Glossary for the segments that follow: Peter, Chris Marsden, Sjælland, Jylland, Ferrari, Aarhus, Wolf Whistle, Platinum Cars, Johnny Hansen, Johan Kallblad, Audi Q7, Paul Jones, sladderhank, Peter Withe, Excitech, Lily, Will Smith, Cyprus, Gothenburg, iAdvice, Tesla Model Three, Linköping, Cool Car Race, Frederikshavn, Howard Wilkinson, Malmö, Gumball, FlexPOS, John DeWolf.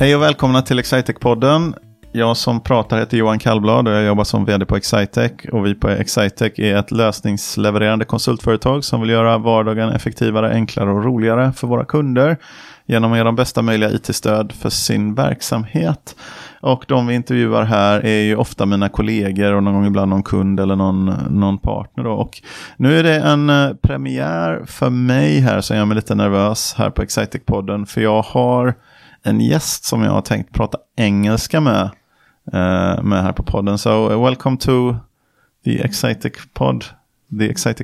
Hej och välkomna till Excitech-podden. Jag som pratar heter Johan Kallblad och jag jobbar som vd på Excitech. Och vi på Excitech är ett lösningslevererande konsultföretag som vill göra vardagen effektivare, enklare och roligare för våra kunder genom att ge dem bästa möjliga IT-stöd för sin verksamhet. Och de vi intervjuar här är ju ofta mina kollegor och någon gång ibland någon kund eller någon partner då. Och nu är det en premiär för mig här, så jag är lite nervös här på Excitech-podden, för jag har en gäst som jag har tänkt prata engelska med här på podden. So welcome to the Excitech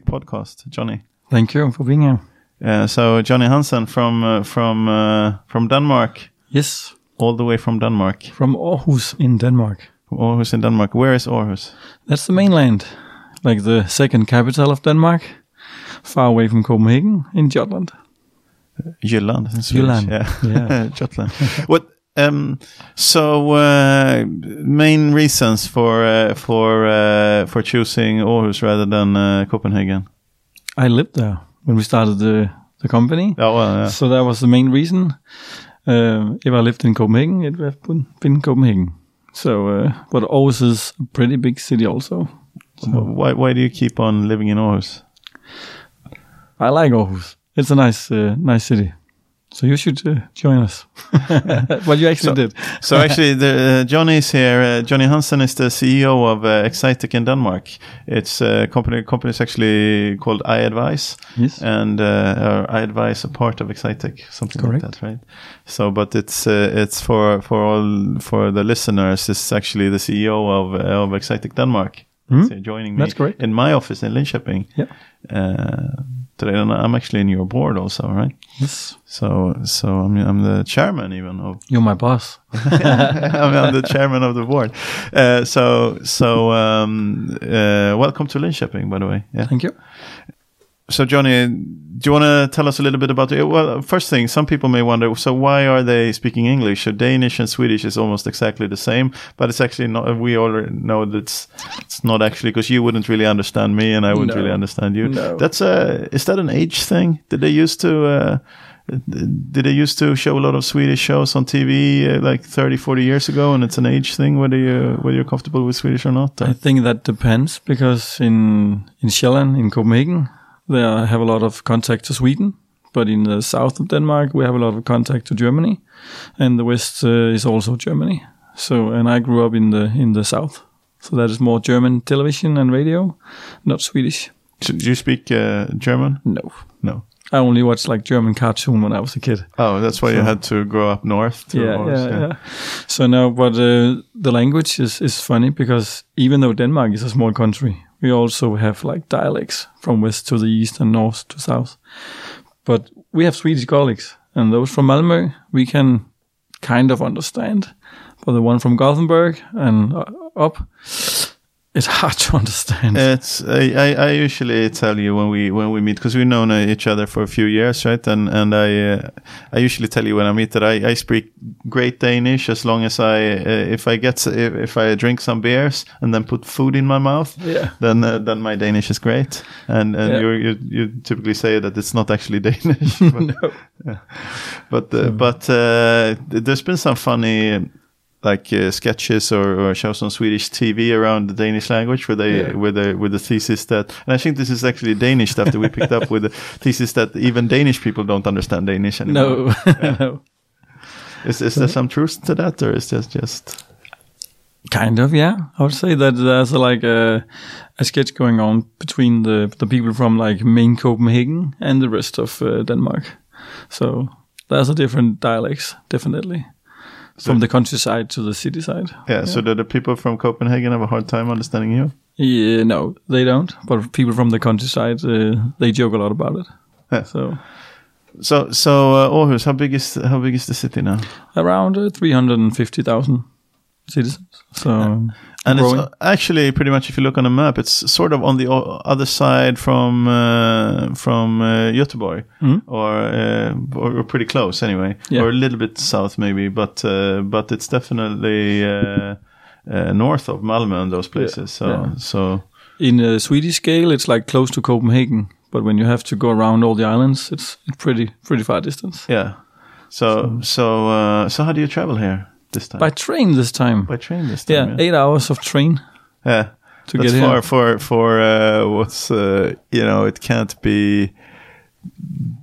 podcast, Johnny. Thank you for being here. So Johnny Hansen from Denmark. Yes, all the way from Denmark. From Aarhus in Denmark. From Aarhus in Denmark. Where is Aarhus? That's the mainland, like the second capital of Denmark, far away from Copenhagen in Jylland. Jylland, yeah. Jutland. What? So main reasons for choosing Aarhus rather than Copenhagen. I lived there when we started the company. Oh, well, yeah. So that was the main reason. If I lived in Copenhagen, it would have been Copenhagen. So, but Aarhus is a pretty big city, also. So. Why do you keep on living in Aarhus? I like Aarhus. It's a nice city, so you should join us. Well, you actually did. So actually, Johnny's here. Johnny Hansen is the CEO of Excitech in Denmark. It's a company is actually called iAdvice. Yes. And iAdvice a part of Excitech, something correct. Like that, right? So, but it's for the listeners. It's actually the CEO of Excitech Denmark. Mm-hmm. So joining me. That's correct. In my office in Linköping. Yeah. Today, and I'm actually in your board also, right? Yes. So I'm the chairman even of. You're my boss. I'm the chairman of the board. So welcome to Linköping, by the way. Yeah. Thank you. So Johnny, do you want to tell us a little bit about it? Well, first thing, some people may wonder, so why are they speaking English? So Danish and Swedish is almost exactly the same, but it's actually not, we already know that it's not actually, because you wouldn't really understand me and I wouldn't really understand you. No. Is that an age thing? Did they used to show a lot of Swedish shows on TV like 30, 40 years ago, and it's an age thing whether you're comfortable with Swedish or not? Or? I think that depends, because in Sjælland, in Copenhagen, they have a lot of contact to Sweden, but in the south of Denmark, we have a lot of contact to Germany, and the west is also Germany. So, and I grew up in the south, so that is more German television and radio, not Swedish. Do you speak German? No. I only watched like German cartoon when I was a kid. Oh, that's why you had to grow up north. Yeah. So no, but the language is funny, because even though Denmark is a small country, we also have like dialects from west to the east and north to south. But we have Swedish colleagues, and those from Malmö we can kind of understand. But the one from Gothenburg and up, it's hard to understand. I usually tell you when we meet, because we've known each other for a few years, right? And I usually tell you when I meet that I speak great Danish, as long as if I drink some beers and then put food in my mouth, then my Danish is great. And you typically say that it's not actually Danish. But, no. Yeah. But there's been some funny, like sketches or shows on Swedish TV around the Danish language, with the thesis that, and I think this is actually Danish stuff that we picked up, with the thesis that even Danish people don't understand Danish anymore. No, no. Is there some truth to that, or is that just kind of? Yeah, I would say that there's like a sketch going on between the people from like main Copenhagen and the rest of Denmark. So there's a different dialects, definitely. From the countryside to the city side. Yeah. So do the people from Copenhagen have a hard time understanding you? Yeah, no, they don't. But people from the countryside, they joke a lot about it. Yeah. So Aarhus, how big is the city now? Around 350,000 citizens. So. Yeah. And growing. It's actually pretty much, if you look on a map, it's sort of on the other side from Göteborg, mm-hmm. or pretty close anyway, or a little bit south maybe, but it's definitely north of Malmö and those places. Yeah. So in a Swedish scale, it's like close to Copenhagen, but when you have to go around all the islands, it's pretty far distance. Yeah. So how do you travel here this time? By train this time. Yeah, 8 hours of train. Yeah, to that's get far here. For what's it can't be.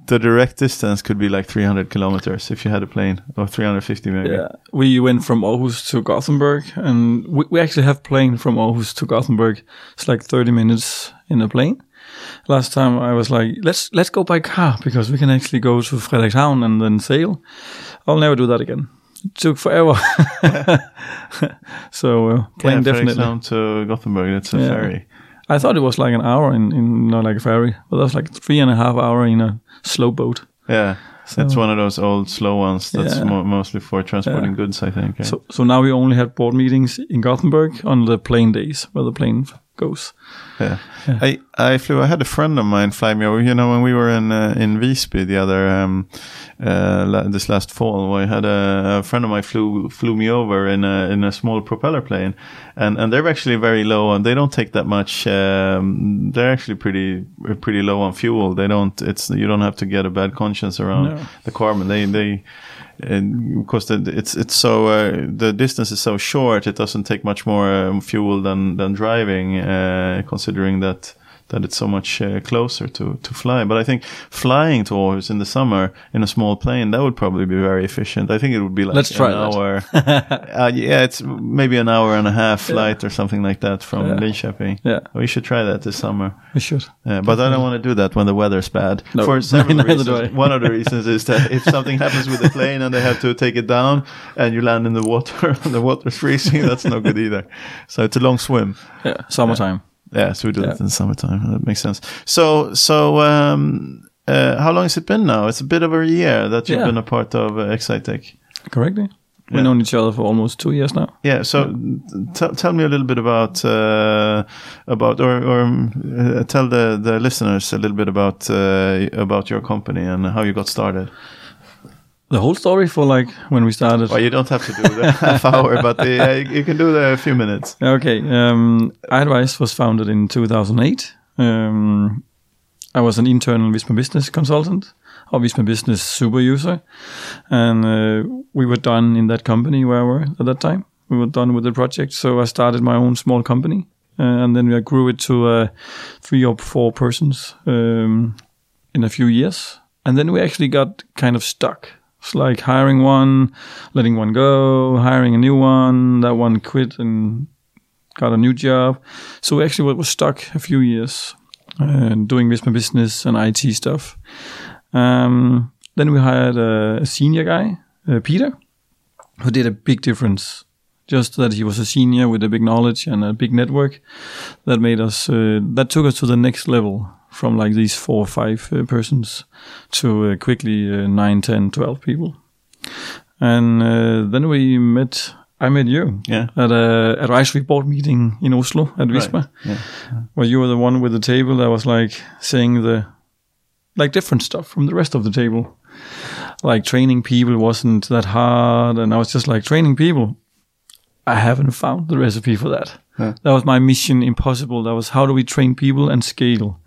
The direct distance could be like 300 kilometers if you had a plane, or 350 maybe. Yeah, we went from Aarhus to Gothenburg, and we actually have plane from Aarhus to Gothenburg. It's like 30 minutes in a plane. Last time I was like, let's go by car because we can actually go to Frederikshavn and then sail. I'll never do that again. It took forever. So plane definitely. Frederikshavn to Gothenburg, that's a ferry. I thought it was like an hour in not like a ferry, but that was like 3.5 hours in a slow boat. Yeah, so it's one of those old slow ones that's mostly for transporting goods, I think. Yeah. So now we only had board meetings in Gothenburg on the plane days where the plane goes. Yeah, yeah. I had a friend of mine fly me over. You know, when we were in Visby the other this last fall, I had a friend of mine flew me over in a small propeller plane, and they're actually very low, and they don't take that much. They're actually pretty low on fuel. They don't. You don't have to get a bad conscience around the carbon. They because it's so the distance is so short, it doesn't take much more fuel than driving. Considering that it's so much closer to fly. But I think flying to Aarhus in the summer in a small plane, that would probably be very efficient. I think it would be like an hour. It's maybe an hour and a half flight or something like that from Linköping. Yeah. We should try that this summer. We should. But I don't want to do that when the weather's bad. No. For several reasons. One of the reasons is that if something happens with the plane and they have to take it down and you land in the water and the water's freezing, that's no good either. So it's a long swim. Yeah, summertime. Yeah, so we do that in the summertime. That makes sense. So how long has it been now? It's a bit over a year that you've been a part of Excitech. Correctly. Yeah. We've known each other for almost 2 years now. Yeah, so tell me a little bit about tell the listeners a little bit about your company and how you got started. The whole story for like when we started. Well, you don't have to do the half hour, but you can do the few minutes. Okay. iAdvice was founded in 2008. I was an internal Visma Business consultant, or Visma Business super user. And we were done in that company where we were at that time. We were done with the project. So I started my own small company. And then I grew it to 3 or 4 persons in a few years. And then we actually got kind of stuck. It's like hiring one, letting one go, hiring a new one, that one quit and got a new job. So we actually was stuck a few years doing Visma Business and IT stuff. Then we hired a senior guy, Peter, who did a big difference. Just that he was a senior with a big knowledge and a big network that made us, that took us to the next level. From like these 4 or 5 persons to quickly 9, 10, 12 people. And then I met you at a advisory board meeting in Oslo at Visma. Yeah. Where you were the one with the table that was like saying the like different stuff from the rest of the table. Like training people wasn't that hard. And I was just like, training people? I haven't found the recipe for that. Yeah. That was my mission impossible. That was how do we train people and scale?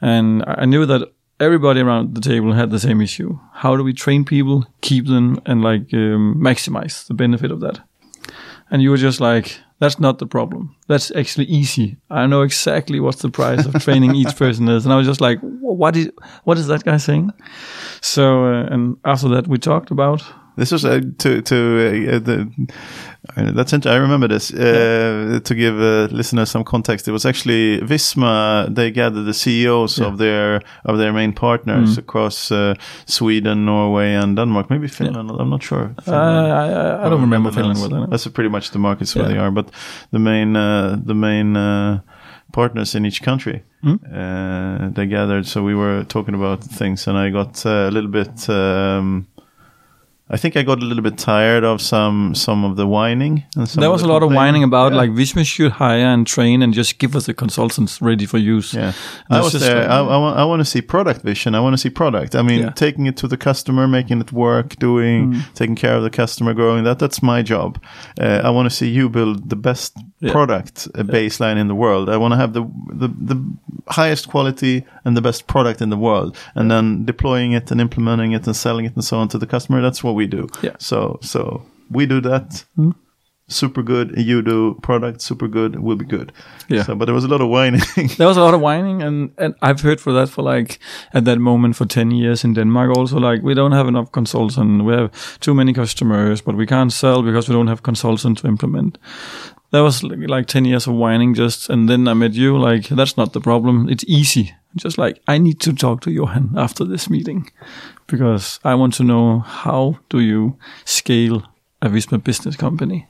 And I knew that everybody around the table had the same issue. How do we train people, keep them, and like maximize the benefit of that? And you were just like, that's not the problem. That's actually easy. I know exactly what's the price of training each person is. And I was just like, what is that guy saying? So, and after that, we talked about... This was that's interesting. I remember this. To give listeners some context, it was actually Visma. They gathered the CEOs of their main partners across Sweden, Norway, and Denmark. Maybe Finland. Yeah. I'm not sure. I don't remember Finland. That's pretty much the markets where they are. But the main partners in each country they gathered. So we were talking about things, and I got a little bit. I think I got a little bit tired of some of the whining. And some there was a lot of whining about like Visma should hire and train and just give us the consultants ready for use. Yeah, I was there. I want to see product vision. I want to see product. I mean, taking it to the customer, making it work, taking care of the customer, growing that. That's my job. I want to see you build the best product baseline in the world. I want to have the highest quality and the best product in the world, and then deploying it and implementing it and selling it and so on to the customer. That's what we do. Yeah. So we do that. Mm. Super good. You do product super good. Will be good. Yeah. So, but there was a lot of whining. And I've heard for that for like at that moment for 10 years in Denmark also, like we don't have enough consultants. We have too many customers, but we can't sell because we don't have consultants to implement. That was like 10 years of whining just. And then I met you, like, that's not the problem. It's easy. Just like, I need to talk to Johan after this meeting because I want to know how do you scale a Visma business company.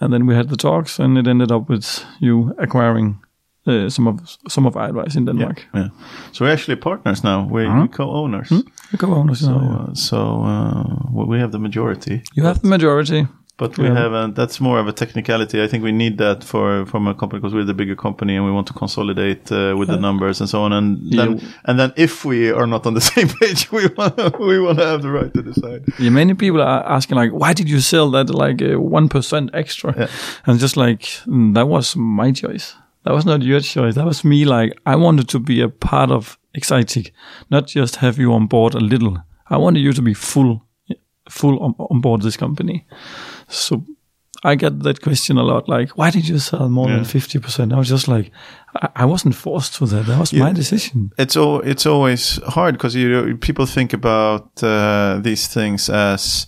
And then we had the talks, and it ended up with you acquiring some of iAdvice in Denmark. Yeah, yeah. So we're actually partners now. We're co-owners. We're co-owners now. So we have the majority. You have the majority. But we haven't. That's more of a technicality. I think we need that from a company because we're the bigger company and we want to consolidate with the numbers and so on. And then if we are not on the same page, we want to have the right to decide. Yeah, many people are asking like, why did you sell that like 1% extra? Yeah. And just like that was my choice. That was not your choice. That was me. Like I wanted to be a part of Excitech, not just have you on board a little. I wanted you to be full on board this company. So I get that question a lot, like, why did you sell more than 50%? I was just like, I wasn't forced to that. That was my decision. It's always hard because people think about these things as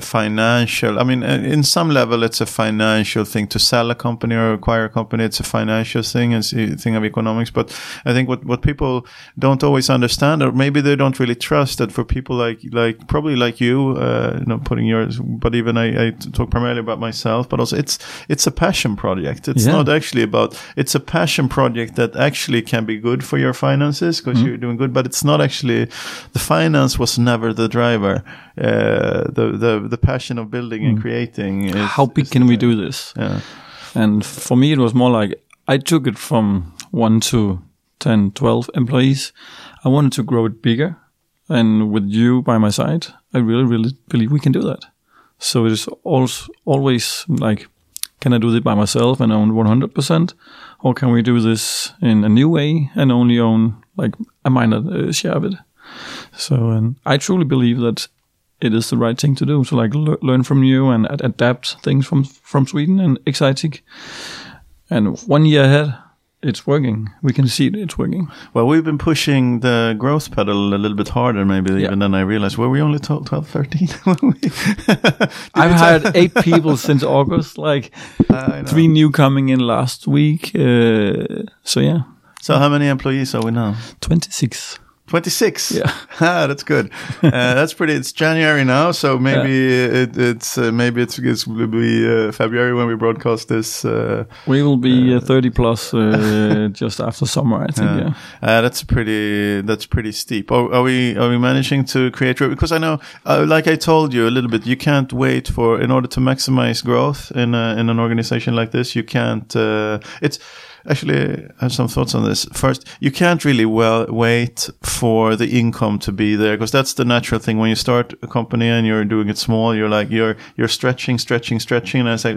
financial. I mean, in some level, it's a financial thing to sell a company or acquire a company. It's a financial thing. It's a thing of economics. But I think what people don't always understand, or maybe they don't really trust, that for people like probably like you, not putting yours, but even I talk primarily about myself, but also it's a passion project. It's not actually about, it's a passion project that actually can be good for your finances because you're doing good, but it's not actually, the finance was never the driver. The passion of building and creating is, how big can we do this? Yeah. And for me it was more like I took it from 1 to 10, 12 employees. I wanted to grow it bigger, and with you by my side I really, really believe we can do that. So it is always like, can I do it by myself and own 100%, or can we do this in a new way and only own like a minor share of it? So and I truly believe that it is the right thing to do. So like learn from you and adapt things from Sweden and Excitech. And 1 year ahead, it's working. We can see it's working. Well, we've been pushing the growth pedal a little bit harder maybe even than I realized. Were we only 12, 13? I've hired 8 people since August, like 3 new coming in last week. So how many employees are we now? 26. 26. Yeah, that's good. That's pretty. It's January now, so maybe it's will be February when we broadcast this. We will be 30 plus just after summer, I think. Yeah, that's pretty steep. Are we managing to create? Because I know, like I told you a little bit, you can't wait for, in order to maximize growth in an organization like this, you can't. It's. Actually, I have some thoughts on this. First, you can't really wait for the income to be there, because that's the natural thing. When you start a company and you're doing it small, you're like, you're stretching. And I say,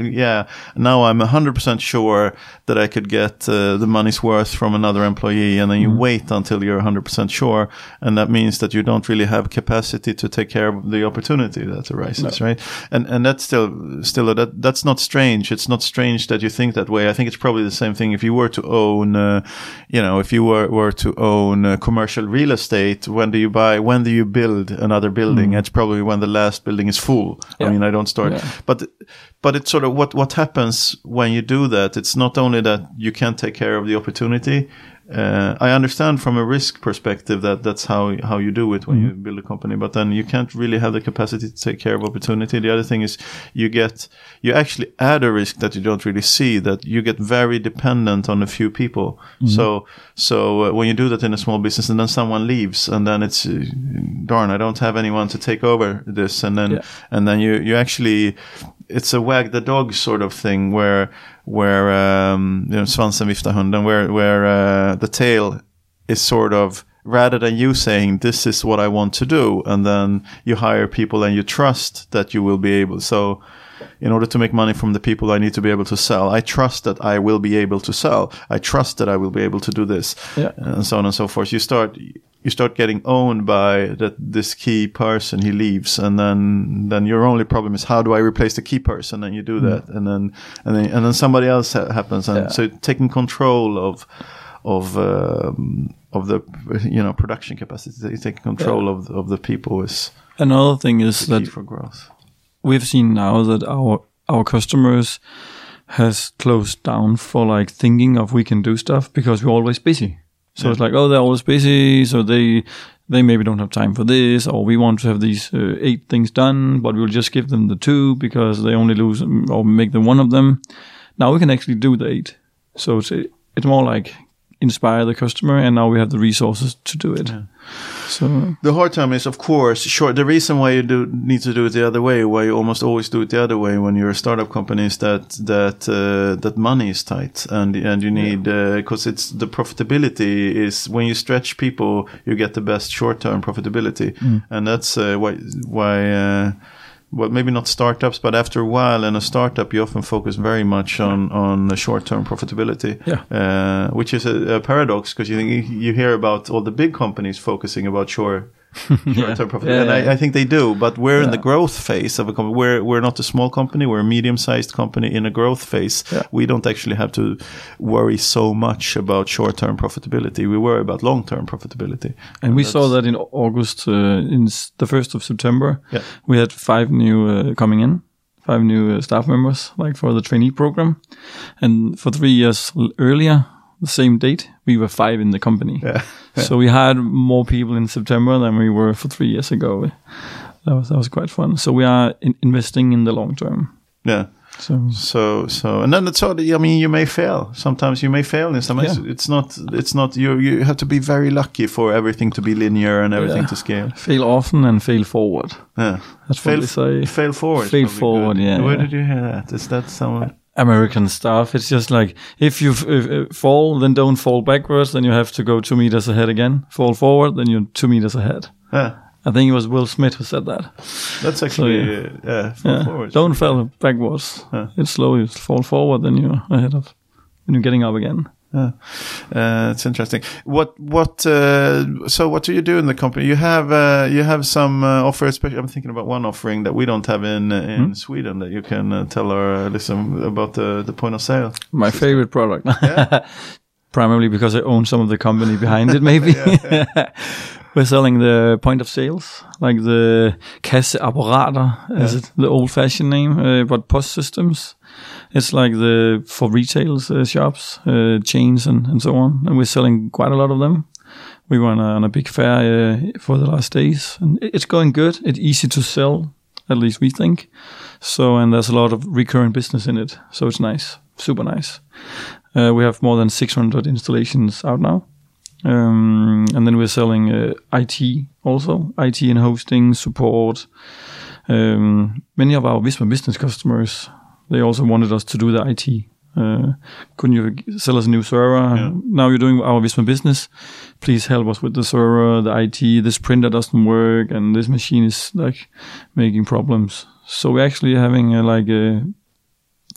now I'm 100% sure that I could get the money's worth from another employee. And then you wait until you're 100% sure. And that means that you don't really have capacity to take care of the opportunity that arises, right? And that's still that's not strange. It's not strange that you think that way. I think it's probably the same thing if you were to own, commercial real estate. When do you build another building? It's probably when the last building is full. Yeah. I mean, I don't start, but it's sort of what happens when you do that. It's not only that you can't take care of the opportunity, I understand from a risk perspective that's how you do it when you build a company, but then you can't really have the capacity to take care of opportunity. The other thing is you actually add a risk that you don't really see, that you get very dependent on a few people. So when you do that in a small business and then someone leaves and then it's darn, I don't have anyone to take over this, and then you actually, it's a wag the dog sort of thing where you know, svansen viftar hunden, where the tail is sort of, rather than you saying this is what I want to do, and then you hire people and you trust that you will be able. So in order to make money from the people, I need to be able to sell. I trust that I will be able to sell. I trust that I will be able to do this, and so on and so forth. You start getting owned by this key person. He leaves, and then your only problem is how do I replace the key person? And you do that, and then somebody else happens. And so taking control of the, you know, production capacity, taking control of the people is another thing is that key for growth. We've seen now that our customers has closed down for like thinking of we can do stuff because we're always busy. So it's like, oh, they're always busy, so they maybe don't have time for this, or we want to have these 8 things done, but we'll just give them the 2 because they only lose or make them one of them. Now we can actually do the 8. So it's more like inspire the customer, and now we have the resources to do it. So the hard time is, of course, sure, the reason why you need to do it the other way, why you almost always do it the other way when you're a startup company, is that money is tight, and you need, because it's the profitability is, when you stretch people, you get the best short-term profitability, and that's why well, maybe not startups, but after a while in a startup, you often focus very much on short-term profitability, which is a paradox, because you think, you hear about all the big companies focusing about short-term profitability, I think they do, but we're in the growth phase of a company. We're not a small company, we're a medium-sized company in a growth phase. We don't actually have to worry so much about short-term profitability. We worry about long-term profitability. And we saw that in August, in the 1st of September, we had 5 new coming in, 5 new staff members, like for the trainee program. And for 3 years earlier, the same date, we were 5 in the company. So we had more people in September than we were for 3 years ago. That was quite fun. So we are investing in the long term. So and then it's all, I mean, you may fail. Sometimes you may fail, and sometimes it's not you have to be very lucky for everything to be linear and everything to scale. Fail often and fail forward. That's fail, what they say. Fail forward. Fail forward. Good. Where did you hear that? Is that someone? American stuff. It's just like, if you fall, then don't fall backwards, then you have to go 2 meters ahead again. Fall forward, then you're 2 meters ahead. I think it was Will Smith who said that. That's actually, so, fall forward. Don't fall backwards. It's slow. You fall forward, then you're ahead of, and you're getting up again. It's interesting. So what do you do in the company? You have some offers. I'm thinking about one offering that we don't have in Sweden that you can tell our listeners about, the point of sale. My favorite product. Primarily because I own some of the company behind it, maybe. We're selling the point of sales, like the kasseapparater, is it the old-fashioned name, but POS systems. It's like for retail shops, chains, and so on. And we're selling quite a lot of them. We went on a big fair for the last days. And it's going good. It's easy to sell, at least we think. So, and there's a lot of recurrent business in it. So it's nice, super nice. We have more than 600 installations out now. And then we're selling IT also, IT and hosting, support. Many of our Visma Business customers, they also wanted us to do the IT. Couldn't you sell us a new server? Now you're doing our Visma Business. Please help us with the server, the IT. This printer doesn't work, and this machine is like making problems. So we're actually having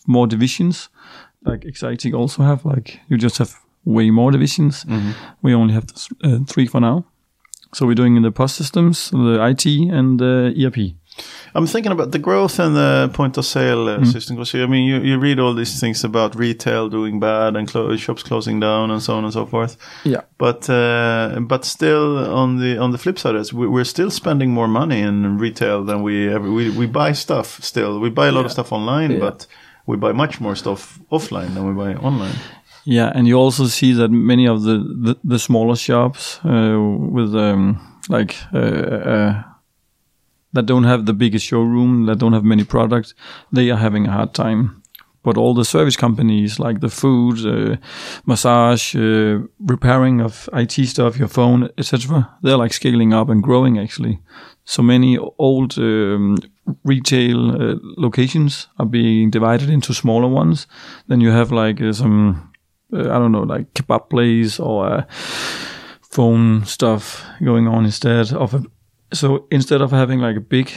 more divisions. Like Excitech also have, like, you just have way more divisions. We only have 3 for now. So we're doing in the POS systems, the IT, and the ERP. I'm thinking about the growth and the point of sale system. Because, I mean, you read all these things about retail doing bad and shops closing down and so on and so forth. But still, on the flip side, we're still spending more money in retail than we ever. We buy stuff still. We buy a lot of stuff online, but we buy much more stuff offline than we buy online. Yeah, and you also see that many of the smaller shops with that don't have the biggest showroom, that don't have many products, they are having a hard time. But all the service companies, like the food, massage, repairing of IT stuff, your phone, etc., they're like scaling up and growing actually. So many old retail locations are being divided into smaller ones. Then you have like some, I don't know, like kebab place or phone stuff going on instead of a. So instead of having like a big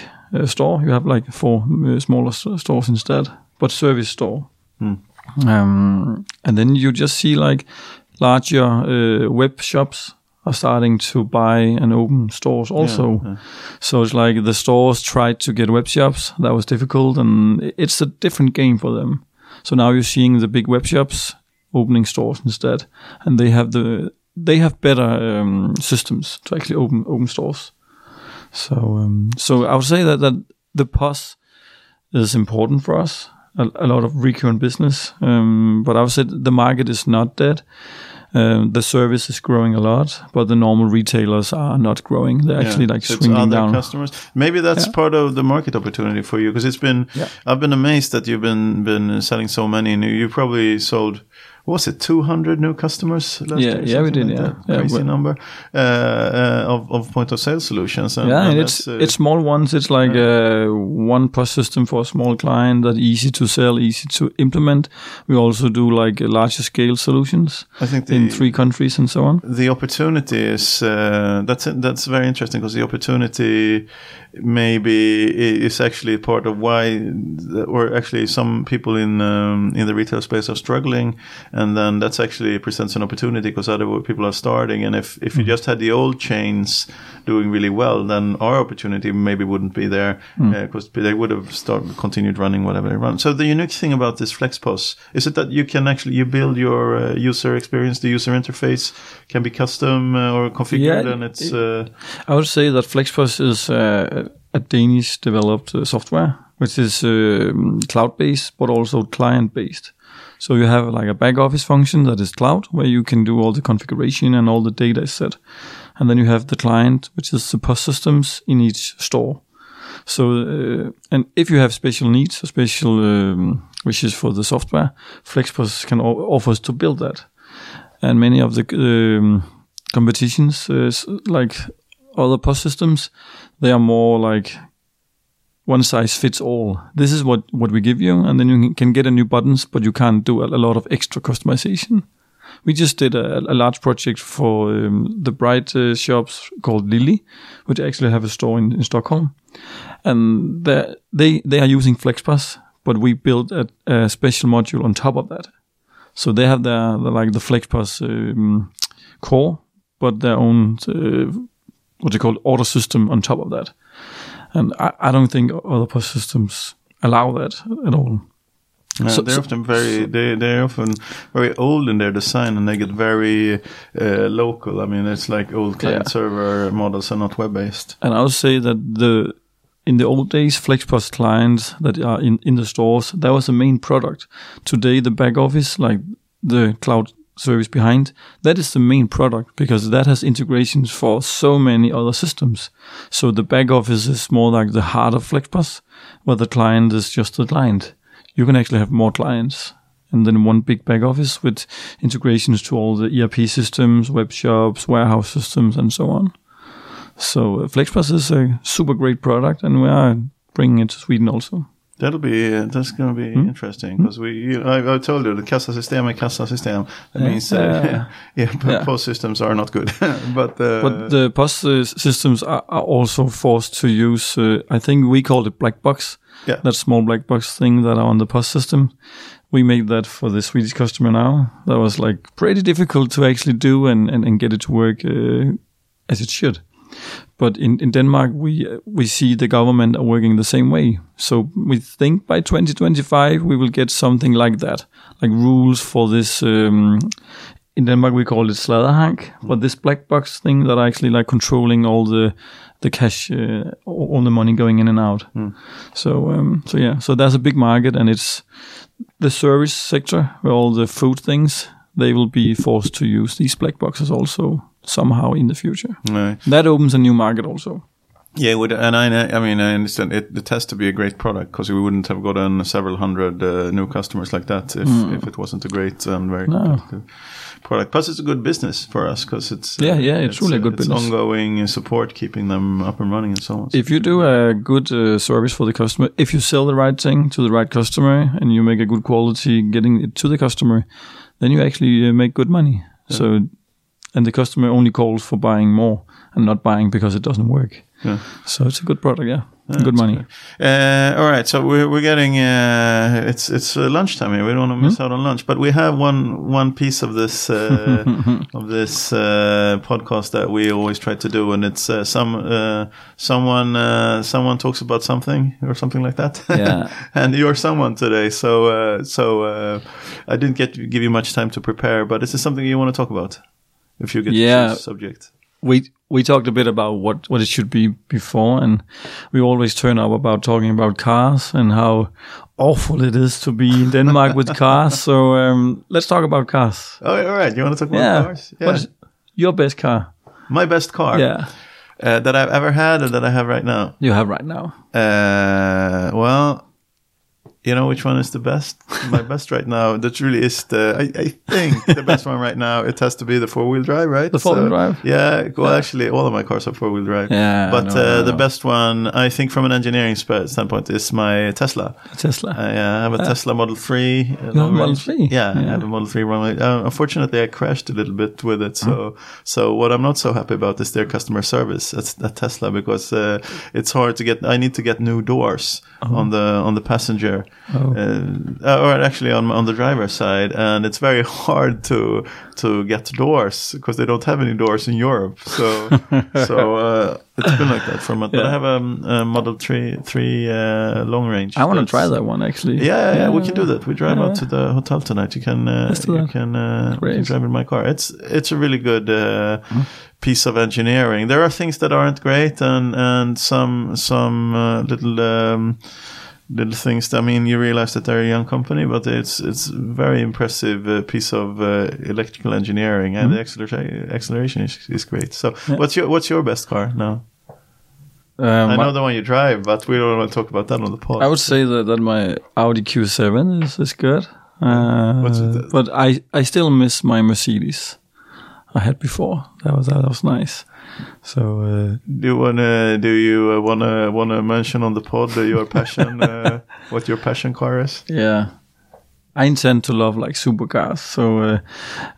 store, you have like four smaller stores instead, but service store. Mm. And then you just see like larger web shops are starting to buy and open stores also. Yeah, yeah. So it's like the stores tried to get web shops. That was difficult, and it's a different game for them. So now you're seeing the big web shops opening stores instead, and they have better systems to actually open stores. So so I would say that the POS is important for us, a lot of recurrent business, but I would say the market is not dead. The service is growing a lot, but the normal retailers are not growing. They're actually like so swinging down. Customers. Maybe that's part of the market opportunity for you, because it's been. Yeah. I've been amazed that you've been selling so many new. You probably sold. Was it 200 new customers last year? Yeah, we did. Like crazy number of point of sale solutions. And, and it's small ones. It's like a one POS system for a small client that's easy to sell, easy to implement. We also do like larger scale solutions. I think in 3 countries and so on. The opportunity is that's very interesting, because the opportunity maybe is actually part of why, or actually some people in the retail space are struggling. And then that's actually presents an opportunity, because other people are starting. And if you just had the old chains doing really well, then our opportunity maybe wouldn't be there, because they would have continued running whatever they run. So the unique thing about this FlexPOS is it that you can actually build your user experience. The user interface can be custom or configured, and it's. I would say that FlexPOS is a Danish developed software, which is cloud based but also client based. So you have like a back office function that is cloud, where you can do all the configuration and all the data is set. And then you have the client, which is the POS systems in each store. So, and if you have special needs or special wishes for the software, FlexPOS can offers to build that. And many of the competitions, like other POS systems, they are more like one size fits all. This is what we give you, and then you can get a new buttons, but you can't do a lot of extra customization. We just did a large project for the Bright shops called Lily, which actually have a store in Stockholm, and they are using FlexPOS, but we built a special module on top of that. So they have the FlexPOS core, but their own what they call order system on top of that. And I don't think other POS systems allow that at all. So, they're often very old in their design, and they get very local. I mean, it's like old client server models are not web based. And I would say that in the old days, FlexPOS clients that are in the stores, that was the main product. Today, the back office, like the cloud service behind, that is the main product, because that has integrations for so many other systems. So the back office is more like the heart of FlexPOS, where the client is just the client. You can actually have more clients, and then one big back office with integrations to all the ERP systems, web shops, warehouse systems, and so on. So FlexPOS is a super great product, and we are bringing it to Sweden also. That's going to be interesting, because I told you the kassasystem. That means POS systems are not good. But the POS systems are also forced to use, I think we called it black box, that small black box thing that are on the POS system. We made that for the Swedish customer now. That was like pretty difficult to actually do and get it to work as it should. But in Denmark, we see the government are working the same way. So we think by 2025, we will get something like that, like rules for this. In Denmark, we call it sladderhank, but this black box thing that are actually like controlling all the cash, all the money going in and out. Mm. So there's a big market, and it's the service sector where all the food things. they will be forced to use these black boxes also somehow in the future. No. That opens a new market also. Yeah, I understand it has to be a great product, because we wouldn't have gotten several hundred new customers like that if it wasn't a great and very competitive product. Plus, it's a good business for us, because it's truly a good business. It's ongoing support, keeping them up and running and so on. If you do a good service for the customer, if you sell the right thing to the right customer and you make a good quality getting it to the customer, then you actually make good money. Yeah. So, and the customer only calls for buying more and not buying because it doesn't work. Yeah. So it's a good product, good money. All right, so we're getting it's lunchtime here. We don't want to miss out on lunch, but we have one piece of this podcast that we always try to do, and it's someone talks about something or something like that. Yeah, and you're someone today, so I didn't give you much time to prepare, but this is something you want to talk about if you get to choose subject. We talked a bit about what it should be before, and we always turn up about talking about cars and how awful it is to be in Denmark with cars. So let's talk about cars. Oh, all right. You want to talk about cars? Yeah. What is your best car? My best car? Yeah. That I've ever had or that I have right now? You have right now. Well, you know which one is the best? My best right now, that really is the best one right now. It has to be the four-wheel drive, right? The four-wheel drive? Yeah. Well, actually, all of my cars are four-wheel drive. Yeah. But the best one, I think, from an engineering standpoint, is my Tesla. Tesla. I have a Tesla Model 3. Model 3? Yeah, I have a Model 3 runway. Unfortunately, I crashed a little bit with it. So what I'm not so happy about is their customer service at Tesla, because it's hard to get. I need to get new doors on the passenger. Oh. Or actually on the driver's side, and it's very hard to get doors, because they don't have any doors in Europe. So it's been like that for a month. But I have a Model 3 long range. I want to try that one, actually. Yeah, we can do that. We drive out to the hotel tonight. You can you can drive in my car. It's a really good piece of engineering. There are things that aren't great, and some little things. I mean, you realize that they're a young company, but it's very impressive piece of electrical engineering, and the acceleration is great. So, what's your best car now? I know the one you drive, but we don't want to talk about that on the pod. I would say that my Audi Q7 is good, but I still miss my Mercedes I had before. That was nice. So do you wanna mention on the pod your passion, what your passion car is? Yeah, I intend to love like supercars. So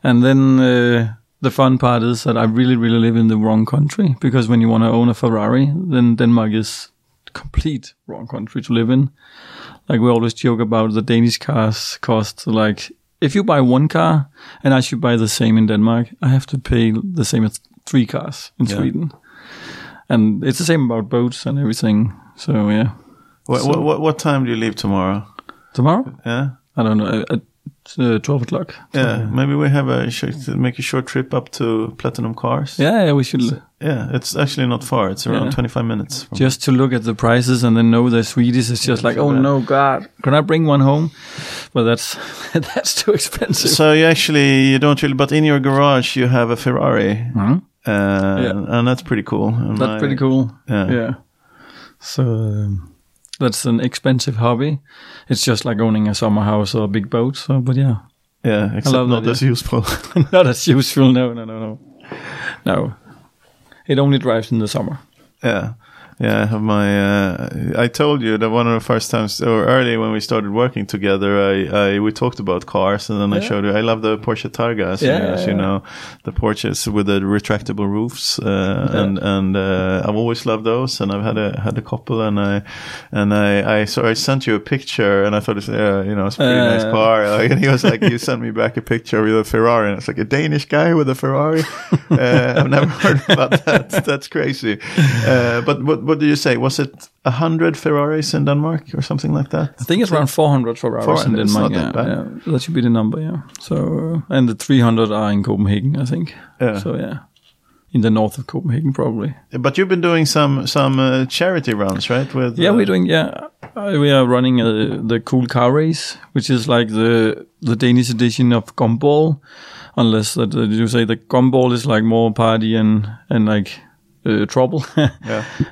and then the fun part is that I really really live in the wrong country, because when you want to own a Ferrari, then Denmark is complete wrong country to live in. Like we always joke about the Danish cars cost like. If you buy one car and I should buy the same in Denmark, I have to pay the same as three cars in Sweden. And it's the same about boats and everything. So, yeah. What time do you leave tomorrow? Tomorrow? Yeah. I don't know. At 12 o'clock. Yeah. Maybe we have make a short trip up to Platinum Cars. Yeah, we should. Yeah, it's actually not far. It's around 25 minutes. Just to look at the prices and then know they're Swedish. It's just like, oh no, God, can I bring one home? But that's too expensive. So you don't really, but in your garage you have a Ferrari. Mm-hmm. And that's pretty cool. Pretty cool. Yeah. So that's an expensive hobby. It's just like owning a summer house or a big boat. So, but yeah, except not as useful. Not as useful. No. It only drives in the summer. Yeah. I have my. I told you that one of the first times, or early when we started working together, we talked about cars, and then I showed you. I love the Porsche Targa, as you know, the Porsches with the retractable roofs, and I've always loved those, and I've had a couple, and I sent you a picture, and I thought it's it's a pretty nice car, and he was like, you sent me back a picture with a Ferrari, and it's like a Danish guy with a Ferrari. I've never heard about that. That's crazy. But what did you say? Was it 100 Ferraris in Denmark or something like that? I think it's around 400 Ferraris in Denmark. That should be the number. So and the 300 are in Copenhagen, I think. Yeah. So yeah, in the north of Copenhagen, probably. But you've been doing some charity runs, right? With we are running the Cool Car Race, which is like the Danish edition of Gumball, unless that you say the Gumball is like more party and like trouble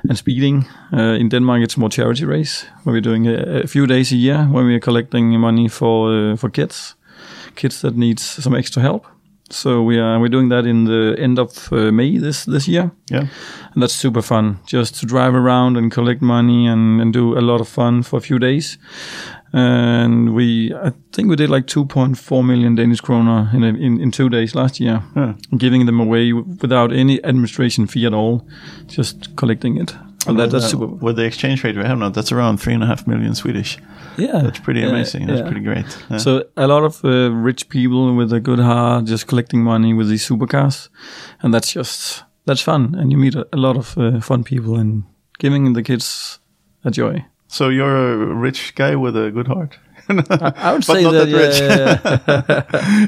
and speeding. In Denmark, it's more charity race where we're doing a few days a year when we're collecting money for kids that needs some extra help. So we're doing that in the end of May this year. Yeah, and that's super fun. Just to drive around and collect money and do a lot of fun for a few days. And I think we did like 2.4 million Danish kroner in 2 days last year, giving them away without any administration fee at all, just collecting it. And that's super. With the exchange rate we have now, that's around 3.5 million Swedish. Yeah, that's pretty amazing. That's pretty great. Yeah. So a lot of rich people with a good heart just collecting money with these supercars, and that's fun. And you meet a lot of fun people and giving the kids a joy. So you're a rich guy with a good heart. I would say that. Yeah.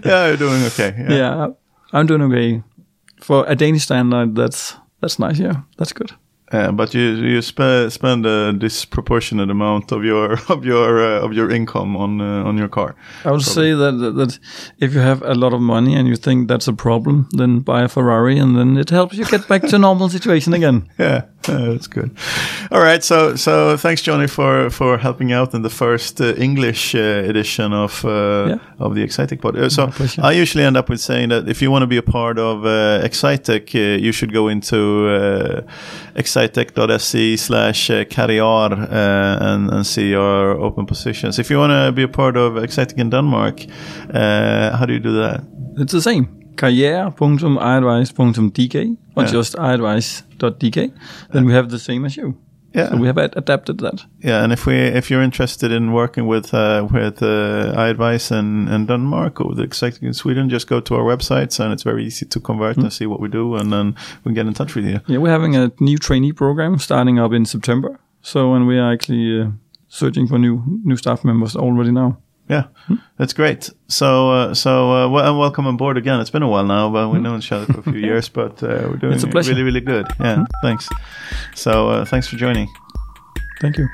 Yeah, you're doing okay. Yeah. Yeah, I'm doing okay. For a Danish standard, that's nice. Yeah, that's good. But you spend a disproportionate amount of your income on your car. I would say that if you have a lot of money and you think that's a problem, then buy a Ferrari and then it helps you get back to a normal situation again. Yeah, that's good. All right, so thanks, Johnny, for helping out in the first English edition of the Excitech pod. So I usually end up with saying that if you want to be a part of Excitech, you should go into Excitech.se/karriär and see our open positions. If you want to be a part of Excitech in Denmark, how do you do that? It's the same. karriär.iadvice.dk or just iadvice.dk. Then we have the same as you. Yeah, so we have adapted that. Yeah, and if you're interested in working with iAdvice and Denmark or the Excitech in Sweden, just go to our websites and it's very easy to convert and see what we do, and then we can get in touch with you. Yeah, we're having a new trainee program starting up in September. So, and we are actually searching for new staff members already now. Yeah, that's great. So welcome on board again. It's been a while now, but we know each other for a few years, but we're doing really, really good. Yeah, thanks. So thanks for joining. Thank you.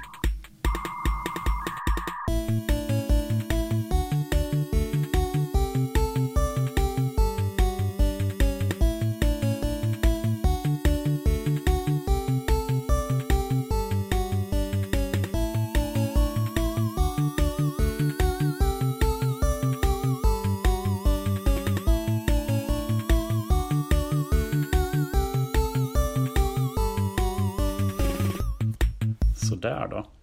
Där då.